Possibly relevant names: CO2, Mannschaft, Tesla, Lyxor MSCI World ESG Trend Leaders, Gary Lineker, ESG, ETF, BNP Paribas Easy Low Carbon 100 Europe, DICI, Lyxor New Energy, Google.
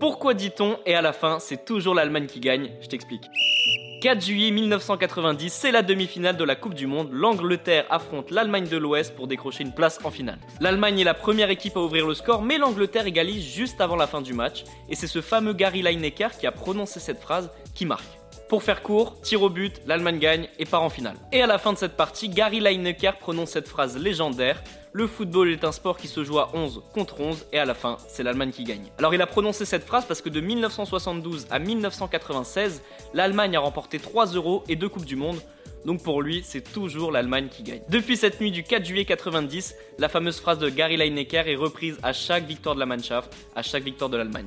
Pourquoi dit-on et à la fin, c'est toujours l'Allemagne qui gagne? Je t'explique. 4 juillet 1990, c'est la demi-finale de la Coupe du Monde. L'Angleterre affronte l'Allemagne de l'Ouest pour décrocher une place en finale. L'Allemagne est la première équipe à ouvrir le score, mais l'Angleterre égalise juste avant la fin du match. Et c'est ce fameux Gary Lineker qui a prononcé cette phrase qui marque. Pour faire court, tir au but, l'Allemagne gagne et part en finale. Et à la fin de cette partie, Gary Lineker prononce cette phrase légendaire. Le football est un sport qui se joue à 11 contre 11 et à la fin, c'est l'Allemagne qui gagne. Alors il a prononcé cette phrase parce que de 1972 à 1996, l'Allemagne a remporté 3 € et 2 Coupes du Monde. Donc pour lui, c'est toujours l'Allemagne qui gagne. Depuis cette nuit du 4 juillet 90, la fameuse phrase de Gary Lineker est reprise à chaque victoire de la Mannschaft, à chaque victoire de l'Allemagne.